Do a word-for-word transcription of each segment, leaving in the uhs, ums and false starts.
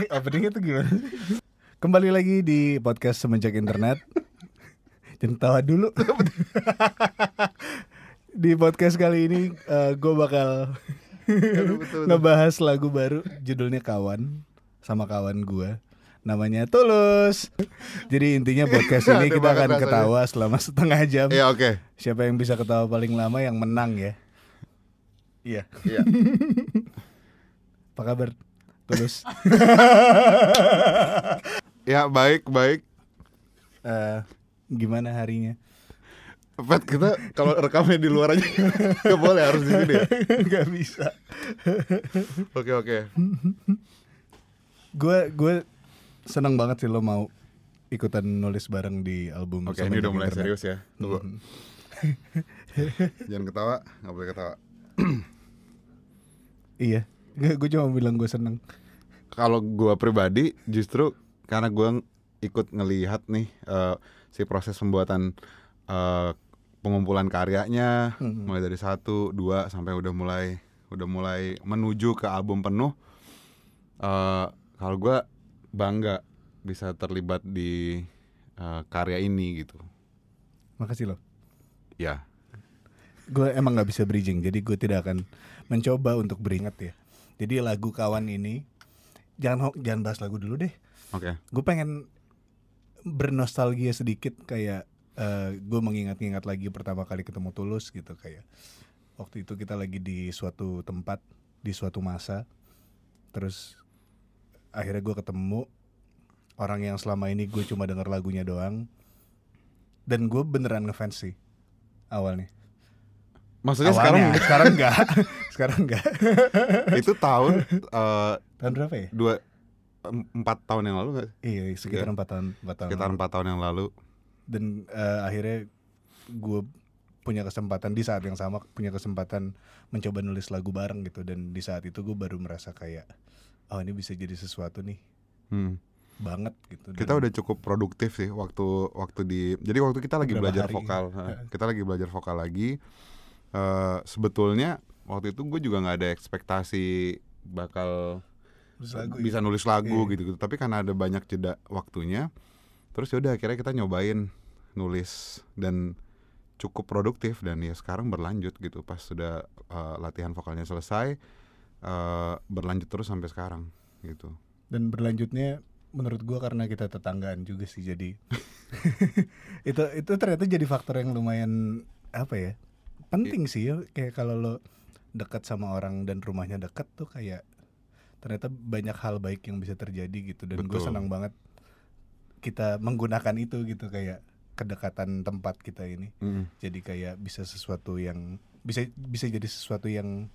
Eh, openingnya tuh gimana? Kembali lagi di podcast Semenjak Internet. Jangan tawa dulu. Di podcast kali ini uh, gue bakal ngebahas lagu baru, judulnya Kawan, sama kawan gue namanya Tulus. Jadi intinya podcast ini kita akan ketawa selama setengah jam. Iya, oke. Okay. Siapa yang bisa ketawa paling lama yang menang ya. Iya. Iya. Apa kabar Tulus? Ya, baik, baik. Uh, gimana harinya? Pet, kita kalau rekamnya di luar aja nggak boleh, harus di sini ya? Nggak bisa. Oke, oke. Gue, gue senang banget sih lo mau ikutan nulis bareng di album. Oke, ini udah mulai internet. Serius ya. Tunggu. Jangan ketawa, nggak boleh ketawa. Iya, gue cuma bilang gue seneng. Kalau gue pribadi, justru karena gue ikut ngelihat nih uh, si proses pembuatan uh, pengumpulan karyanya, mm-hmm. mulai dari satu, dua, sampai udah mulai udah mulai menuju ke album penuh. Uh, kalau gue bangga bisa terlibat di uh, karya ini gitu. Makasih lo. Ya. Gue emang nggak bisa bridging, jadi gue tidak akan mencoba untuk beringat ya. Jadi lagu Kawan ini, jangan jangan bahas lagu dulu deh. Oke. Okay. Gue pengen bernostalgia sedikit, kayak uh, gue mengingat-ingat lagi pertama kali ketemu Tulus gitu, kayak waktu itu kita lagi di suatu tempat, di suatu masa, terus akhirnya gue ketemu orang yang selama ini gue cuma denger lagunya doang. Dan gue beneran ngefans sih awalnya. Maksudnya awalnya, sekarang sekarang enggak. Sekarang enggak. Itu tahun uh, tahun berapa ya? dua empat tahun yang lalu enggak? Iya, sekitar ya. empat tahun, empat tahun. Sekitar empat tahun yang lalu. Dan uh, akhirnya gue punya kesempatan di saat yang sama punya kesempatan mencoba nulis lagu bareng gitu, dan di saat itu gue baru merasa kayak, oh ini bisa jadi sesuatu nih, hmm. banget gitu. Kita udah cukup produktif sih waktu waktu di, jadi waktu kita lagi belajar hari. Vokal, kita lagi belajar vokal lagi. Uh, sebetulnya waktu itu gue juga nggak ada ekspektasi bakal lagu, bisa ya? Nulis lagu okay. gitu-gitu. Tapi karena ada banyak jeda waktunya, terus yaudah akhirnya kita nyobain nulis dan cukup produktif, dan ya sekarang berlanjut gitu. Pas sudah uh, latihan vokalnya selesai. Uh, berlanjut terus sampai sekarang gitu. Dan berlanjutnya menurut gue karena kita tetanggaan juga sih, jadi itu itu ternyata jadi faktor yang lumayan apa ya, penting I- sih ya. Kayak kalau lo dekat sama orang dan rumahnya dekat tuh kayak ternyata banyak hal baik yang bisa terjadi gitu. Dan gue senang banget kita menggunakan itu gitu, kayak kedekatan tempat kita ini mm. jadi kayak bisa sesuatu yang bisa bisa jadi sesuatu yang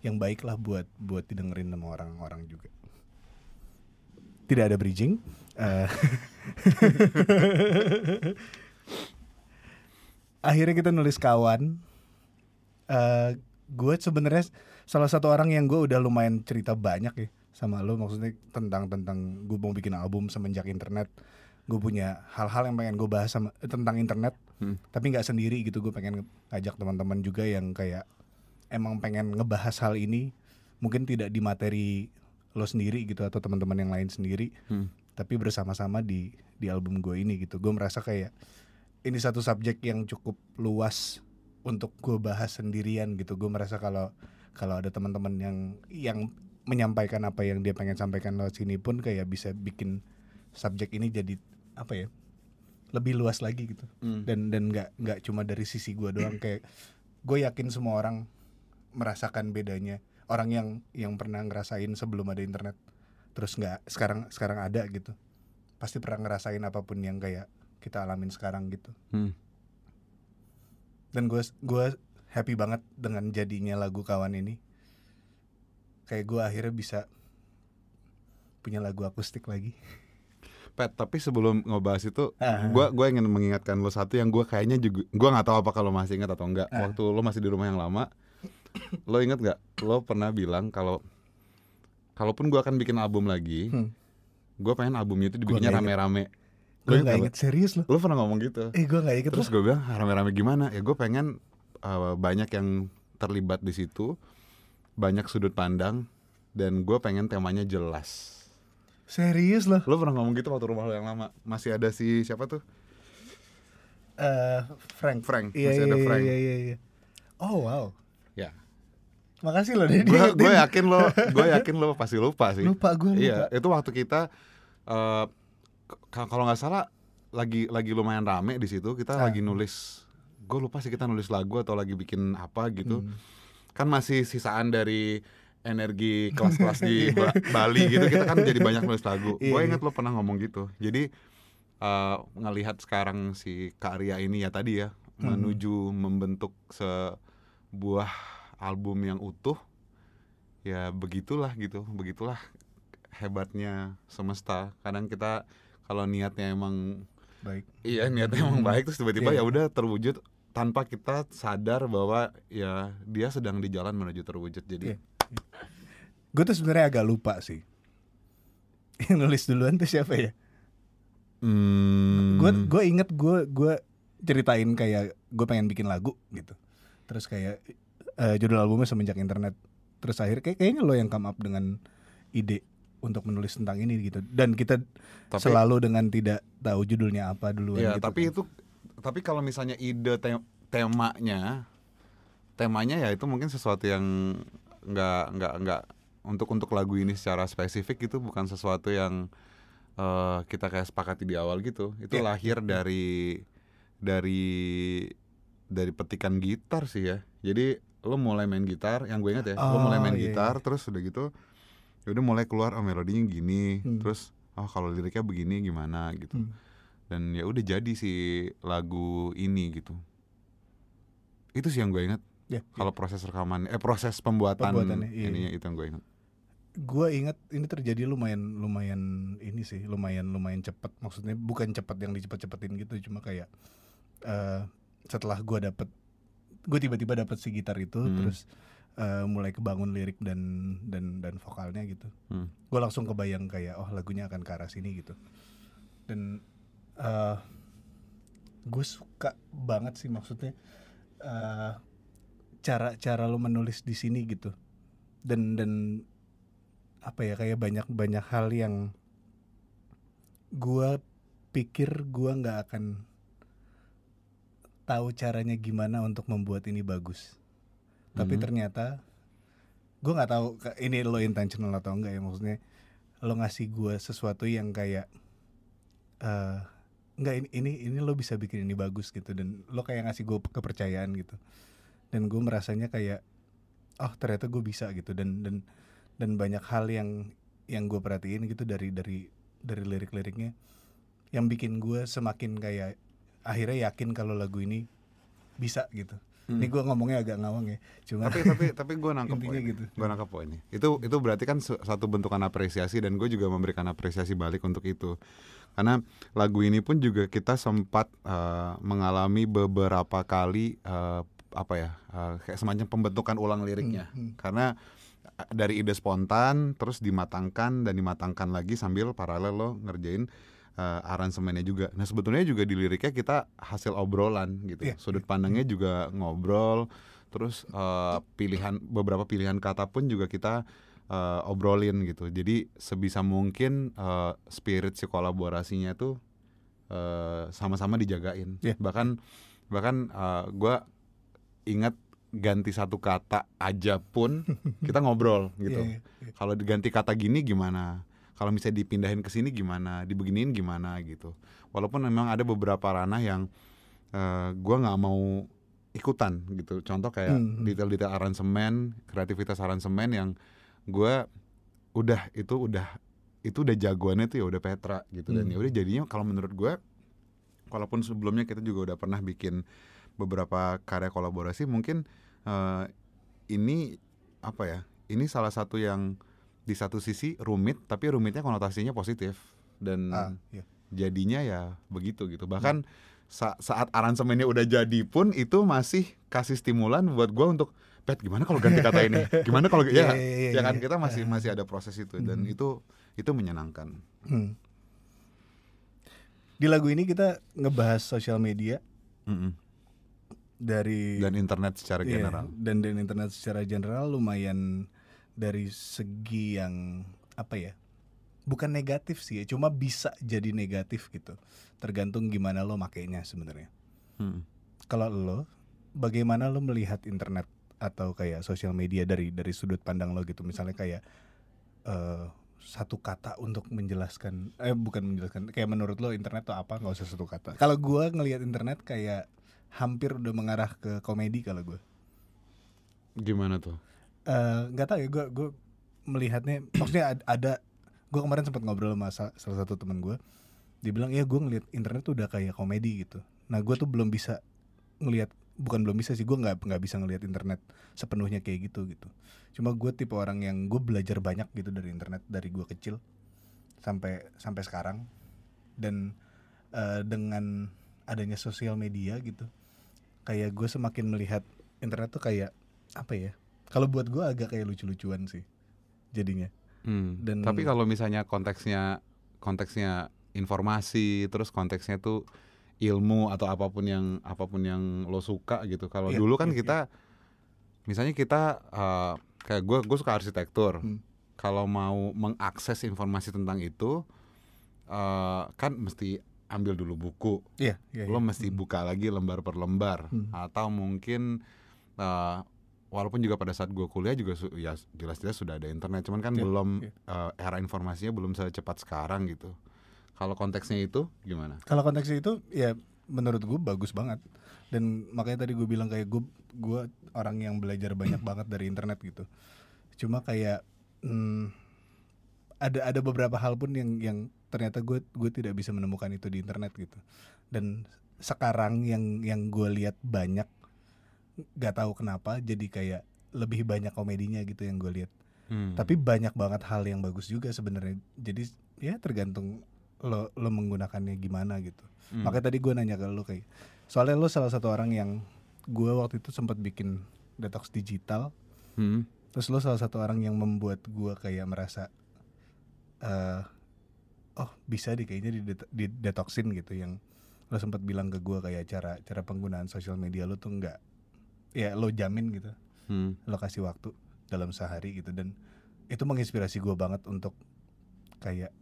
yang baik lah buat buat didengerin sama orang-orang juga. Tidak ada bridging. Uh, Akhirnya kita nulis Kawan. Uh, gue sebenarnya salah satu orang yang gue udah lumayan cerita banyak ya sama lo, maksudnya tentang tentang gue mau bikin album Semenjak Internet. Gue punya hal-hal yang pengen gue bahas sama, tentang internet, hmm. tapi nggak sendiri gitu. Gue pengen ngajak teman-teman juga yang kayak emang pengen ngebahas hal ini, mungkin tidak di materi lo sendiri gitu atau teman-teman yang lain sendiri, hmm. tapi bersama-sama di di album gue ini gitu. Gue merasa kayak ini satu subjek yang cukup luas untuk gue bahas sendirian gitu. Gue merasa kalau kalau ada teman-teman yang yang menyampaikan apa yang dia pengen sampaikan lewat sini pun kayak bisa bikin subjek ini jadi apa ya, lebih luas lagi gitu. Hmm. Dan dan nggak nggak cuma dari sisi gue doang, kayak gue yakin semua orang merasakan bedanya, orang yang yang pernah ngerasain sebelum ada internet terus nggak sekarang sekarang ada gitu, pasti pernah ngerasain apapun yang kayak kita alamin sekarang gitu. hmm. Dan gue gue happy banget dengan jadinya lagu Kawan ini, kayak gue akhirnya bisa punya lagu akustik lagi. Pet, tapi sebelum ngebahas itu, gue gue ingin mengingatkan lo satu yang gue kayaknya juga gue nggak tahu apa kalau masih ingat atau enggak. Aha. Waktu lo masih di rumah yang lama, lo inget gak? Lo pernah bilang kalau kalaupun gue akan bikin album lagi, hmm. gue pengen albumnya itu dibikinnya rame-rame. Gue gak inget, serius lo? Lo pernah ngomong gitu. Eh gue gak inget. Terus gue bilang rame-rame gimana? Ya gue pengen uh, banyak yang terlibat di situ, banyak sudut pandang, dan gue pengen temanya jelas. Serius loh? Lo pernah ngomong gitu waktu rumah lo yang lama, masih ada si siapa tuh? Uh, Frank. Frank, iya, masih iya, ada Frank. Iya, iya, iya. Oh wow. Ya. Makasih lo. Gue yakin lo, gue yakin lo pasti lupa sih. Lupa gue. Iya, itu waktu kita uh, k- kalau nggak salah lagi lagi lumayan rame di situ, kita ah. lagi nulis. Gue lupa sih kita nulis lagu atau lagi bikin apa gitu. Hmm. Kan masih sisaan dari energi kelas-kelas di ba- Bali gitu, kita kan jadi banyak nulis lagu. Gue inget lo pernah ngomong gitu. Jadi uh, ngelihat sekarang si karya ini ya tadi ya hmm. menuju membentuk sebuah album yang utuh. Ya begitulah gitu, begitulah hebatnya semesta. Kadang kita kalau niatnya emang baik, iya niatnya emang baik terus tiba-tiba yeah. ya udah terwujud tanpa kita sadar bahwa ya dia sedang di jalan menuju terwujud. Jadi yeah. Gue tuh sebenarnya agak lupa sih. Yang nulis duluan tuh siapa ya? Gue hmm. gue inget gue gue ceritain kayak gue pengen bikin lagu gitu. Terus kayak uh, judul albumnya Semenjak Internet. Terus akhir kayak kayaknya lo yang come up dengan ide untuk menulis tentang ini gitu. Dan kita tapi, selalu dengan tidak tahu judulnya apa duluan. Ya gitu, tapi kan. Itu tapi kalau misalnya ide te- temanya temanya ya itu mungkin sesuatu yang nggak nggak nggak untuk untuk lagu ini secara spesifik itu bukan sesuatu yang uh, kita kayak sepakati di awal gitu. Itu yeah. lahir dari dari dari petikan gitar sih ya. Jadi lo mulai main gitar, yang gue ingat ya, oh, lo mulai main yeah. gitar terus udah gitu, udah mulai keluar oh melodinya gini, hmm. terus oh kalau liriknya begini gimana gitu, hmm. dan ya udah jadi si lagu ini gitu. Itu sih yang gue ingat. Ya, kalau ya. proses rekaman, eh proses pembuatan ininya iya. itu yang gue ingat. Gue ingat ini terjadi lumayan, lumayan ini sih, lumayan, lumayan cepat. Maksudnya bukan cepat yang dicepet-cepetin gitu, cuma kayak uh, setelah gue dapet, gue tiba-tiba dapet si gitar itu, hmm. terus uh, mulai kebangun lirik dan dan dan vokalnya gitu. Hmm. Gue langsung kebayang kayak oh lagunya akan ke arah sini gitu. Dan uh, gue suka banget sih maksudnya. Uh, cara-cara lo menulis di sini gitu dan dan apa ya kayak banyak-banyak hal yang gue pikir gue nggak akan tahu caranya gimana untuk membuat ini bagus mm-hmm. tapi ternyata gue nggak tahu ini lo intentional atau enggak ya, maksudnya lo ngasih gue sesuatu yang kayak uh, nggak ini ini ini lo bisa bikin ini bagus gitu dan lo kayak ngasih gue kepercayaan gitu. Dan gue merasanya kayak, oh ternyata gue bisa gitu dan dan dan banyak hal yang yang gue perhatiin gitu dari dari dari lirik-liriknya yang bikin gue semakin kayak akhirnya yakin kalau lagu ini bisa gitu. Hmm. Ini gue ngomongnya agak ngawang ya, cuma tapi tapi tapi gue nangkep poinnya gitu. Gue nangkep poinnya. Itu itu berarti kan satu bentukan apresiasi dan gue juga memberikan apresiasi balik untuk itu. Karena lagu ini pun juga kita sempat uh, mengalami beberapa kali uh, apa ya uh, kayak semacam pembentukan ulang liriknya hmm, hmm. karena dari ide spontan terus dimatangkan dan dimatangkan lagi sambil paralel lo ngerjain uh, aransemennya juga. Nah sebetulnya juga di liriknya kita hasil obrolan gitu yeah. sudut pandangnya hmm. juga ngobrol terus uh, pilihan beberapa pilihan kata pun juga kita uh, obrolin gitu. Jadi sebisa mungkin uh, spirit si kolaborasinya tuh uh, sama-sama dijagain yeah. bahkan bahkan uh, gua ingat ganti satu kata aja pun kita ngobrol gitu. Yeah, yeah. Kalau diganti kata gini gimana? Kalau misalnya dipindahin ke sini gimana? Dibeginiin gimana gitu. Walaupun memang ada beberapa ranah yang uh, gue nggak mau ikutan gitu. Contoh kayak mm-hmm. detail-detail aransemen, kreativitas aransemen yang gue udah itu udah itu udah jagoannya tuh ya udah Petra gitu. Dan mm. ya udah jadinya kalau menurut gue, walaupun sebelumnya kita juga udah pernah bikin beberapa karya kolaborasi mungkin uh, ini apa ya ini salah satu yang di satu sisi rumit tapi rumitnya konotasinya positif dan ah, iya. jadinya ya begitu gitu bahkan hmm. sa- saat aransemennya udah jadi pun itu masih kasih stimulan buat gue untuk Pet gimana kalau ganti kata ini gimana kalau ya, ya, ya, ya, ya kan ya. Kita masih masih ada proses itu hmm. dan itu itu menyenangkan hmm. Di lagu ini kita ngebahas sosial media hmm. dari dan internet secara general. Iya, dan dan internet secara general lumayan dari segi yang apa ya, bukan negatif sih ya, cuma bisa jadi negatif gitu, tergantung gimana lo makainya sebenarnya. Hmm. Kalau lo, bagaimana lo melihat internet atau kayak sosial media dari dari sudut pandang lo gitu, misalnya kayak uh, satu kata untuk menjelaskan, eh bukan menjelaskan, kayak menurut lo internet tuh apa? Nggak usah satu kata. Kalau gue ngelihat internet kayak hampir udah mengarah ke komedi kalau gue. Gimana tuh? Nggak uh, tahu ya, gue gue melihatnya, maksudnya ada, gue kemarin sempat ngobrol sama salah satu teman gue, dibilang ya gue ngelihat internet tuh udah kayak komedi gitu. Nah gue tuh belum bisa ngelihat, bukan belum bisa sih, gue nggak nggak bisa ngelihat internet sepenuhnya kayak gitu gitu. Cuma gue tipe orang yang gue belajar banyak gitu dari internet, dari gue kecil sampai sampai sekarang. Dan uh, dengan adanya sosial media gitu, kayak gue semakin melihat internet tuh kayak apa ya? Kalau buat gue agak kayak lucu-lucuan sih jadinya. Hmm, dan tapi kalau misalnya konteksnya konteksnya informasi, terus konteksnya tuh ilmu atau apapun yang apapun yang lo suka gitu. Kalau iya, dulu kan iya, kita iya. misalnya kita uh, kayak gue gue suka arsitektur. Hmm. Kalau mau mengakses informasi tentang itu uh, kan mesti ambil dulu buku. Iya, iya, lo iya. mesti hmm. buka lagi lembar per lembar. Hmm. Atau mungkin uh, walaupun juga pada saat gue kuliah juga su- ya jelas-jelas sudah ada internet, cuman kan yeah, belum yeah. Uh, era informasinya belum secepat sekarang gitu. Kalau konteksnya itu gimana? Kalau konteksnya itu ya menurut gue bagus banget, dan makanya tadi gue bilang kayak gue gue orang yang belajar banyak banget dari internet gitu. Cuma kayak hmm, ada ada beberapa hal pun yang yang ternyata gue gue tidak bisa menemukan itu di internet gitu. Dan sekarang yang yang gue lihat banyak, nggak tahu kenapa jadi kayak lebih banyak komedinya gitu yang gue lihat. Hmm. Tapi banyak banget hal yang bagus juga sebenarnya. Jadi ya tergantung lo lo menggunakannya gimana gitu. Hmm. Makanya tadi gue nanya ke lo kayak, soalnya lo salah satu orang yang gue waktu itu sempat bikin detox digital. Hmm. Terus lo salah satu orang yang membuat gue kayak merasa uh, oh bisa deh kayaknya didet- didetoxin gitu, yang lo sempat bilang ke gue kayak cara cara penggunaan sosial media lo tuh nggak, ya lo jamin gitu. Hmm. Lo kasih waktu dalam sehari gitu, dan itu menginspirasi gue banget untuk kayak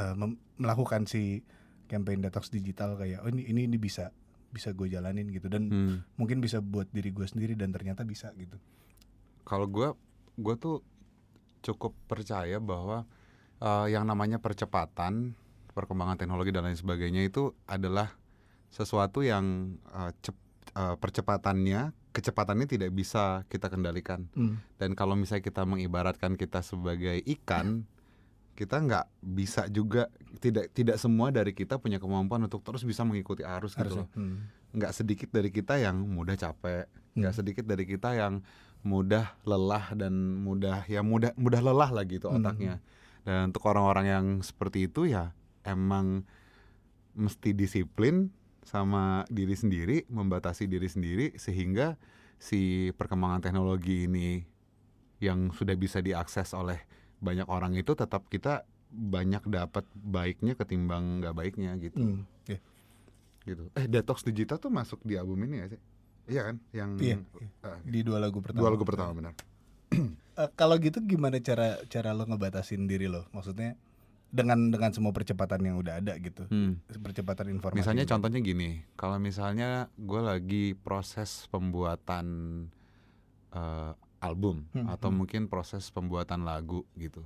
uh, mem- melakukan si campaign detox digital, kayak oh ini ini, ini bisa bisa gue jalanin gitu, dan hmm. mungkin bisa buat diri gue sendiri, dan ternyata bisa gitu. Kalau gue gue tuh cukup percaya bahwa uh, yang namanya percepatan perkembangan teknologi dan lain sebagainya itu adalah sesuatu yang uh, cepat, uh, percepatannya kecepatannya tidak bisa kita kendalikan. Hmm. Dan kalau misalnya kita mengibaratkan kita sebagai ikan, kita nggak bisa juga, tidak tidak semua dari kita punya kemampuan untuk terus bisa mengikuti arus. Harusnya. Gitu loh. Hmm. Nggak sedikit dari kita yang mudah capek, hmm. nggak sedikit dari kita yang mudah lelah, dan mudah ya mudah mudah lelah lagi itu otaknya. Hmm. Dan untuk orang-orang yang seperti itu ya emang mesti disiplin sama diri sendiri, membatasi diri sendiri, sehingga si perkembangan teknologi ini yang sudah bisa diakses oleh banyak orang itu tetap kita banyak dapat baiknya ketimbang nggak baiknya gitu. Mm, yeah. Gitu. Eh detox digital tuh masuk di album ini ya sih? Iya kan? Yang yeah, yeah. Uh, di dua lagu pertama. Dua lagu pertama benar. uh, kalau gitu gimana cara cara lo ngebatasin diri lo? Maksudnya? dengan dengan semua percepatan yang udah ada gitu. Hmm. Percepatan informasi. Misalnya gitu. Contohnya gini, kalau misalnya gue lagi proses pembuatan uh, album hmm. atau hmm. mungkin proses pembuatan lagu gitu.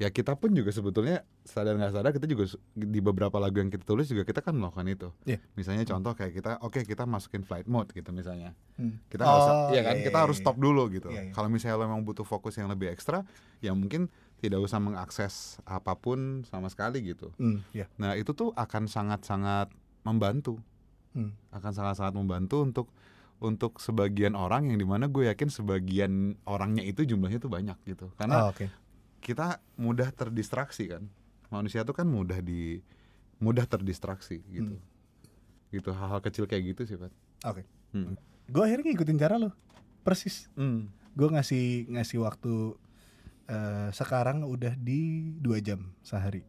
Ya kita pun juga sebetulnya sadar nggak sadar kita juga di beberapa lagu yang kita tulis juga kita kan melakukan itu. Yeah. Misalnya hmm. contoh kayak kita, oke okay, kita masukin flight mode gitu misalnya. Hmm. Kita oh, harus, ya kan yeah, kita yeah, harus stop yeah. dulu gitu. Yeah, yeah. Kalau misalnya lo memang butuh fokus yang lebih ekstra, ya mungkin tidak usah mengakses apapun sama sekali gitu. Mm, yeah. Nah itu tuh akan sangat-sangat membantu, mm. akan sangat-sangat membantu untuk untuk sebagian orang yang dimana gue yakin sebagian orangnya itu jumlahnya tuh banyak gitu. Karena oh, okay. kita mudah terdistraksi kan, manusia tuh kan mudah di mudah terdistraksi gitu, mm. gitu hal-hal kecil kayak gitu sih Pat. Oke. Okay. Mm. Gue akhirnya ngikutin cara lo, persis. Mm. Gue ngasih ngasih waktu. Uh, sekarang udah di dua jam sehari.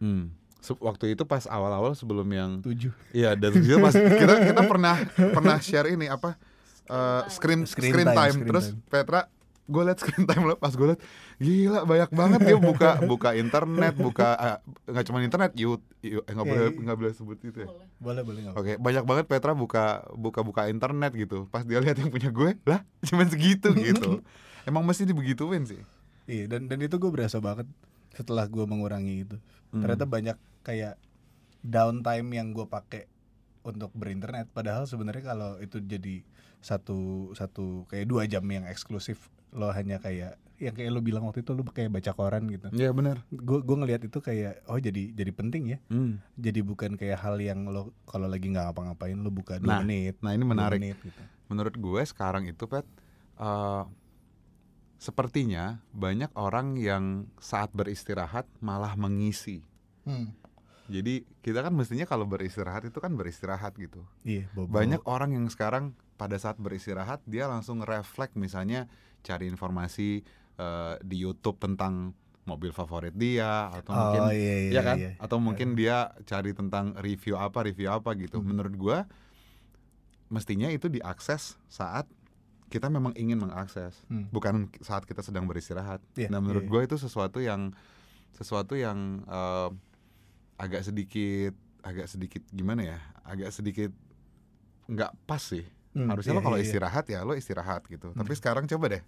Hmm. Waktu itu pas awal-awal sebelum yang tujuh. Iya, dan itu pas kita kita pernah pernah share ini apa? Uh, screen screen, screen time, screen time. Screen terus time. Petra gue liat screen time lo, pas gue liat gila banyak banget dia buka buka internet, buka nggak uh, cuma internet, YouTube, eh, nggak boleh nggak boleh sebut itu ya. Boleh boleh. Oke, okay, banyak banget Petra buka buka buka internet gitu. Pas dia lihat yang punya gue, lah cuma segitu gitu. Emang mesti dibegituin sih. Iya, dan dan itu gue berasa banget setelah gue mengurangi itu. Hmm. Ternyata banyak kayak downtime yang gue pakai untuk berinternet, padahal sebenarnya kalau itu jadi satu satu kayak dua jam yang eksklusif, lo hanya kayak yang kayak lo bilang waktu itu lo kayak baca koran gitu. Iya benar. Gue gue ngelihat itu kayak oh jadi jadi penting ya. Hmm. Jadi bukan kayak hal yang lo kalau lagi nggak ngapa-ngapain lo buka dua nah, menit. Nah ini menarik. Menit, gitu. Menurut gue sekarang itu Pat, uh, sepertinya banyak orang yang saat beristirahat malah mengisi. Hmm. Jadi kita kan mestinya kalau beristirahat itu kan beristirahat gitu. Iya, bobo. Banyak orang yang sekarang pada saat beristirahat dia langsung refleks, misalnya cari informasi uh, di YouTube tentang mobil favorit dia atau oh, mungkin iya, iya, ya kan iya. atau mungkin dia cari tentang review apa review apa gitu. Hmm. Menurut gua mestinya itu diakses saat kita memang ingin mengakses, hmm. bukan saat kita sedang beristirahat. Yeah, nah menurut iya, gua itu sesuatu yang sesuatu yang uh, agak sedikit agak sedikit gimana ya agak sedikit nggak pas sih. hmm, harusnya iya, lo kalau iya. istirahat ya lo istirahat gitu. hmm. Tapi sekarang coba deh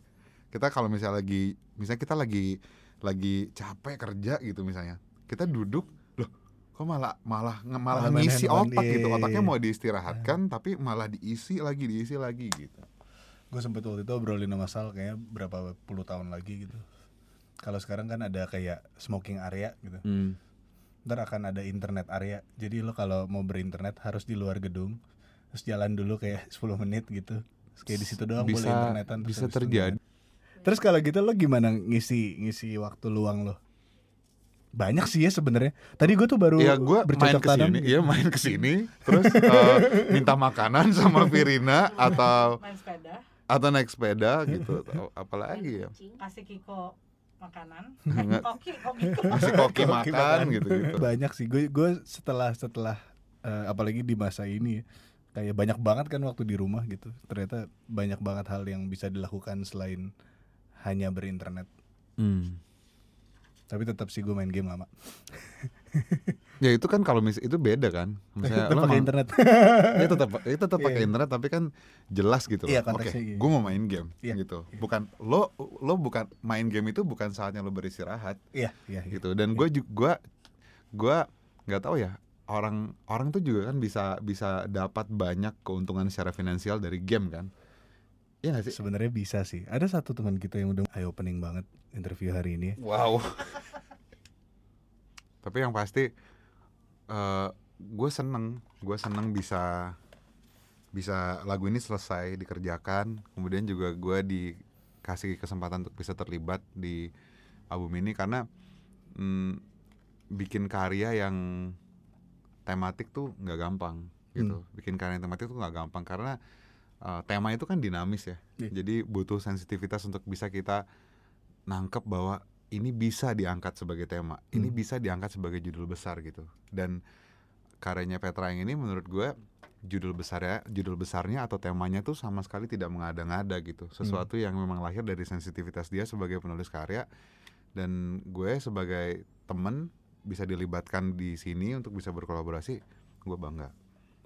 kita kalau misalnya lagi misalnya kita lagi lagi capek kerja gitu, misalnya kita duduk, loh kok malah malah malah, malah ngisi otak iya, gitu otaknya iya. mau diistirahatkan iya. tapi malah diisi lagi diisi lagi gitu. Gue sempet waktu itu obrolin sama Sal kayaknya berapa puluh tahun lagi gitu, kalau sekarang kan ada kayak smoking area gitu. hmm. Ntar akan ada internet area. Jadi lo kalau mau berinternet harus di luar gedung, terus jalan dulu kayak sepuluh menit gitu. Terus kayak di situ doang bisa, boleh internetan. Terus bisa terjadi. Internet. Terus kalau gitu lo gimana ngisi ngisi waktu luang lo? Banyak sih ya sebenarnya. Tadi gue tuh baru ya, gua bercocok tanam. Iya main kesini. Terus uh, minta makanan sama Firina atau main sepeda. Atau naik sepeda gitu. Apalagi ya? Kasih Kiko makanan, eh, koki, koki, masih koki makan, makan gitu gitu. Banyak sih, gue gue setelah setelah uh, apalagi di masa ini, kayak banyak banget kan waktu di rumah gitu. Ternyata banyak banget hal yang bisa dilakukan selain hanya berinternet. Hmm. Tapi tetap sih gue main game lama. Ya itu kan kalau mis itu beda kan, misalnya tetap pakai internet. Iya tetap, itu tetap pakai yeah. internet tapi kan jelas gitu. Iya, oke, okay, gue mau main game yeah. gitu. Yeah. Bukan lo lo bukan main game itu bukan saatnya lo beristirahat. Iya, yeah. yeah, gitu. Dan gue yeah. juga gue nggak tahu ya, orang orang tuh juga kan bisa bisa dapat banyak keuntungan secara finansial dari game kan. Iya nggak sih? Sebenarnya bisa sih. Ada satu teman kita yang udah eye opening banget interview hari ini. Wow. Tapi yang pasti uh, gue seneng, gue seneng bisa bisa lagu ini selesai dikerjakan, kemudian juga gue dikasih kesempatan untuk bisa terlibat di album ini karena mm, bikin karya yang tematik tuh nggak gampang gitu, hmm. bikin karya yang tematik tuh nggak gampang karena uh, tema itu kan dinamis ya, yeah. jadi butuh sensitivitas untuk bisa kita nangkep bahwa ini bisa diangkat sebagai tema, ini hmm. bisa diangkat sebagai judul besar gitu. Dan karyanya Petra yang ini menurut gue judul besarnya, judul besarnya atau temanya tuh sama sekali tidak mengada-ngada gitu. Sesuatu hmm. yang memang lahir dari sensitivitas dia sebagai penulis karya. Dan gue sebagai temen bisa dilibatkan di sini untuk bisa berkolaborasi, gue bangga.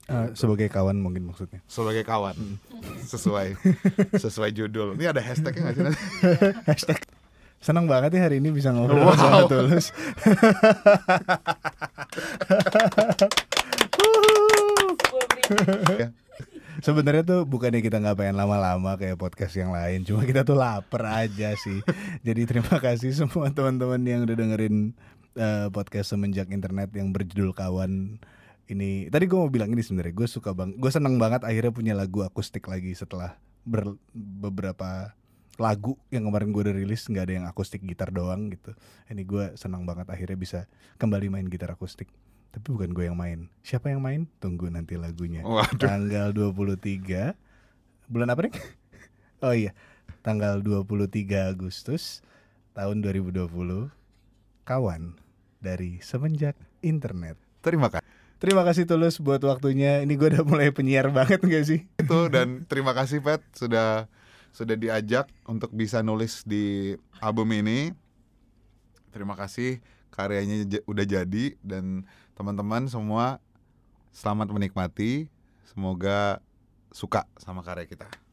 Uh, sebagai kawan mungkin maksudnya. Sebagai kawan, hmm. sesuai sesuai judul. Ini ada hashtagnya nggak sih? Hashtag. Senang banget ya hari ini bisa ngobrol wow. sama Tulus. Sebenarnya tuh bukannya kita nggak pengen lama-lama kayak podcast yang lain, cuma kita tuh lapar aja sih. Jadi terima kasih semua teman-teman yang udah dengerin uh, podcast Semenjak Internet yang berjudul Kawan ini. Tadi gue mau bilang ini sebenarnya gue suka bang, gue senang banget akhirnya punya lagu akustik lagi setelah ber, beberapa lagu yang kemarin gue udah rilis nggak ada yang akustik gitar doang gitu. Ini gue senang banget akhirnya bisa kembali main gitar akustik. Tapi bukan gue yang main. Siapa yang main? Tunggu nanti lagunya. Waduh. Tanggal dua puluh tiga bulan apa nih? Oh iya, tanggal dua puluh tiga Agustus tahun dua ribu dua puluh. Kawan dari Semenjak Internet. Terima kasih. Terima kasih Tulus buat waktunya. Ini gue udah mulai penyiar banget nggak sih? Itu dan terima kasih Pat sudah sudah diajak untuk bisa nulis di album ini. Terima kasih, karyanya udah jadi. Dan teman-teman semua selamat menikmati. Semoga suka sama karya kita.